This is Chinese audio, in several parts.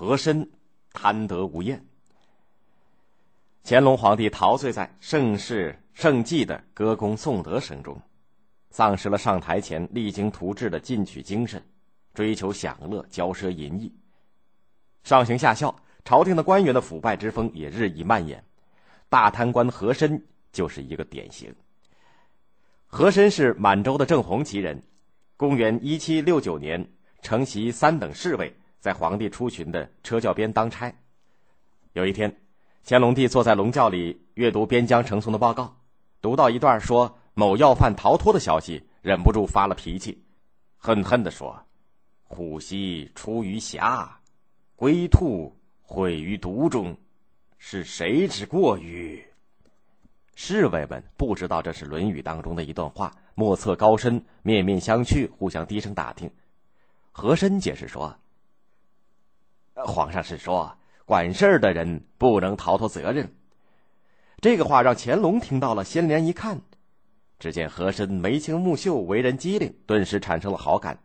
和珅贪得无厌。乾隆皇帝陶醉在盛世盛绩的歌功颂德声中，丧失了上台前励精图治的进取精神，追求享乐，骄奢淫逸。上行下效，朝廷的官员的腐败之风也日益蔓延，大贪官和珅就是一个典型。和珅是满洲的正红旗人，公元1769年承袭三等侍卫，在皇帝出巡的车轿边当差。有一天，乾隆帝坐在龙轿里阅读边疆呈送的报告，读到一段说某要犯逃脱的消息，忍不住发了脾气，恨恨地说：“虎溪出于峡，龟兔毁于毒中，是谁之过于？”侍卫们不知道这是《论语》当中的一段话，莫测高深，面面相觑，互相低声打听。和珅解释说，皇上是说管事儿的人不能逃脱责任。这个话让乾隆听到了，先连一看，只见和珅眉清目秀，为人机灵，顿时产生了好感，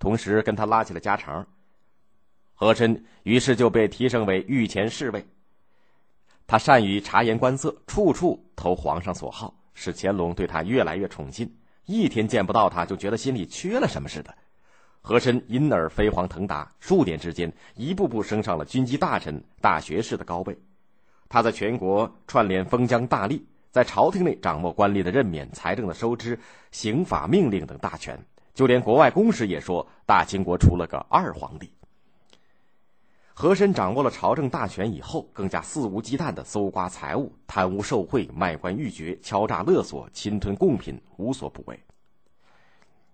同时跟他拉起了家常。和珅于是就被提升为御前侍卫。他善于察言观色，处处投皇上所好，使乾隆对他越来越宠信，一天见不到他就觉得心里缺了什么似的。和珅因而飞黄腾达，数年之间一步步升上了军机大臣、大学士的高位。他在全国串联封疆大吏，在朝廷内掌握官吏的任免、财政的收支、刑法命令等大权，就连国外公使也说大清国出了个二皇帝。和珅掌握了朝政大权以后，更加肆无忌惮地搜刮财物，贪污受贿，卖官鬻爵，敲诈勒索，侵吞贡品，无所不为。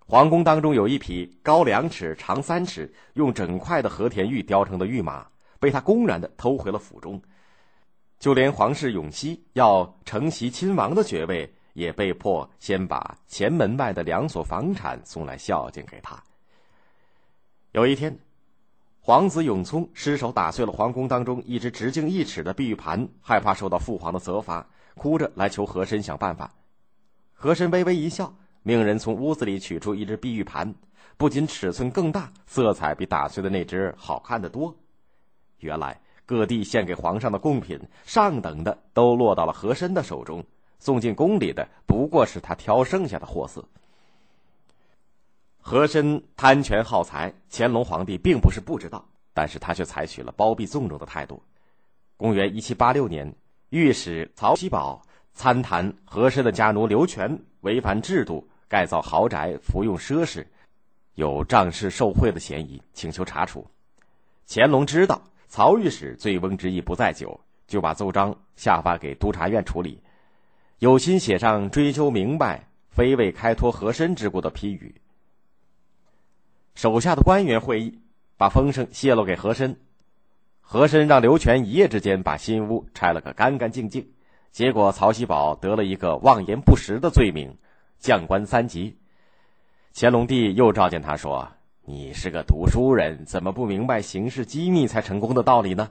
皇宫当中有一匹高2尺、长3尺、用整块的和田玉雕成的御马，被他公然地偷回了府中。就连皇室永熙要承袭亲王的爵位，也被迫先把前门外的2所房产送来孝敬给他。有一天，皇子永聪失手打碎了皇宫当中一只直径1尺的碧玉盘，害怕受到父皇的责罚，哭着来求和珅想办法。和珅微微一笑，命人从屋子里取出一只碧玉盘，不仅尺寸更大，色彩比打碎的那只好看得多。原来各地献给皇上的贡品，上等的都落到了和珅的手中，送进宫里的不过是他挑剩下的货色。和珅贪权好财，乾隆皇帝并不是不知道，但是他却采取了包庇纵容的态度。公元1786年，御史曹锡宝参谈和珅的家奴刘全违反制度，盖造豪宅，服用奢侈，有仗势受贿的嫌疑，请求查处。乾隆知道曹御史醉翁之意不在酒，就把奏章下发给督察院处理，有心写上追究明白，非为开脱和珅之故的批语。手下的官员会议把风声泄露给和珅，和珅让刘全一夜之间把新屋拆了个干干净净，结果曹锡宝得了一个妄言不实的罪名，降官3级。乾隆帝又召见他说，你是个读书人，怎么不明白行事机密才成功的道理呢？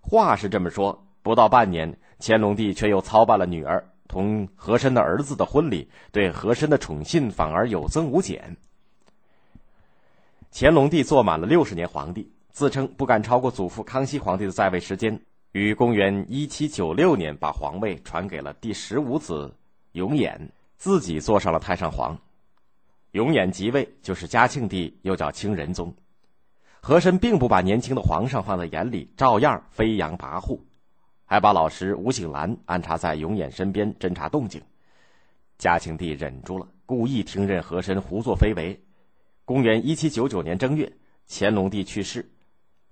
话是这么说，不到半年，乾隆帝却又操办了女儿同和珅的儿子的婚礼，对和珅的宠信反而有增无减。乾隆帝做满了60年皇帝，自称不敢超过祖父康熙皇帝的在位时间，于公元1796年把皇位传给了第15子永琰，自己坐上了太上皇。永琰即位就是嘉庆帝，又叫清仁宗。和珅并不把年轻的皇上放在眼里，照样飞扬跋扈，还把老师吴景兰安插在永琰身边侦察动静。嘉庆帝忍住了，故意听任和珅胡作非为。公元1799年正月，乾隆帝去世，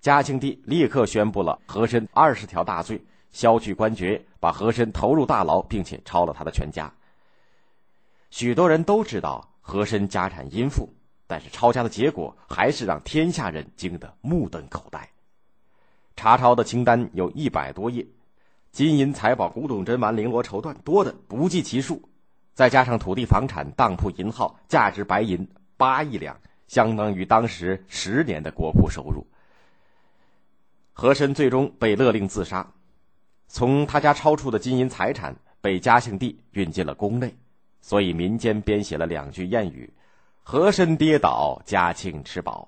嘉庆帝立刻宣布了和珅20条大罪，削去官爵，把和珅投入大牢，并且抄了他的全家。许多人都知道和珅家产殷富，但是抄家的结果还是让天下人惊得目瞪口呆。查抄的清单有100多页，金银财宝、古董珍玩、绫罗绸缎多的不计其数，再加上土地、房产、当铺、银号，价值白银8亿两，相当于当时10年的国库收入。和珅最终被勒令自杀，从他家抄出的金银财产被嘉庆帝运进了宫内，所以民间编写了2句谚语：和珅跌倒，嘉庆吃饱。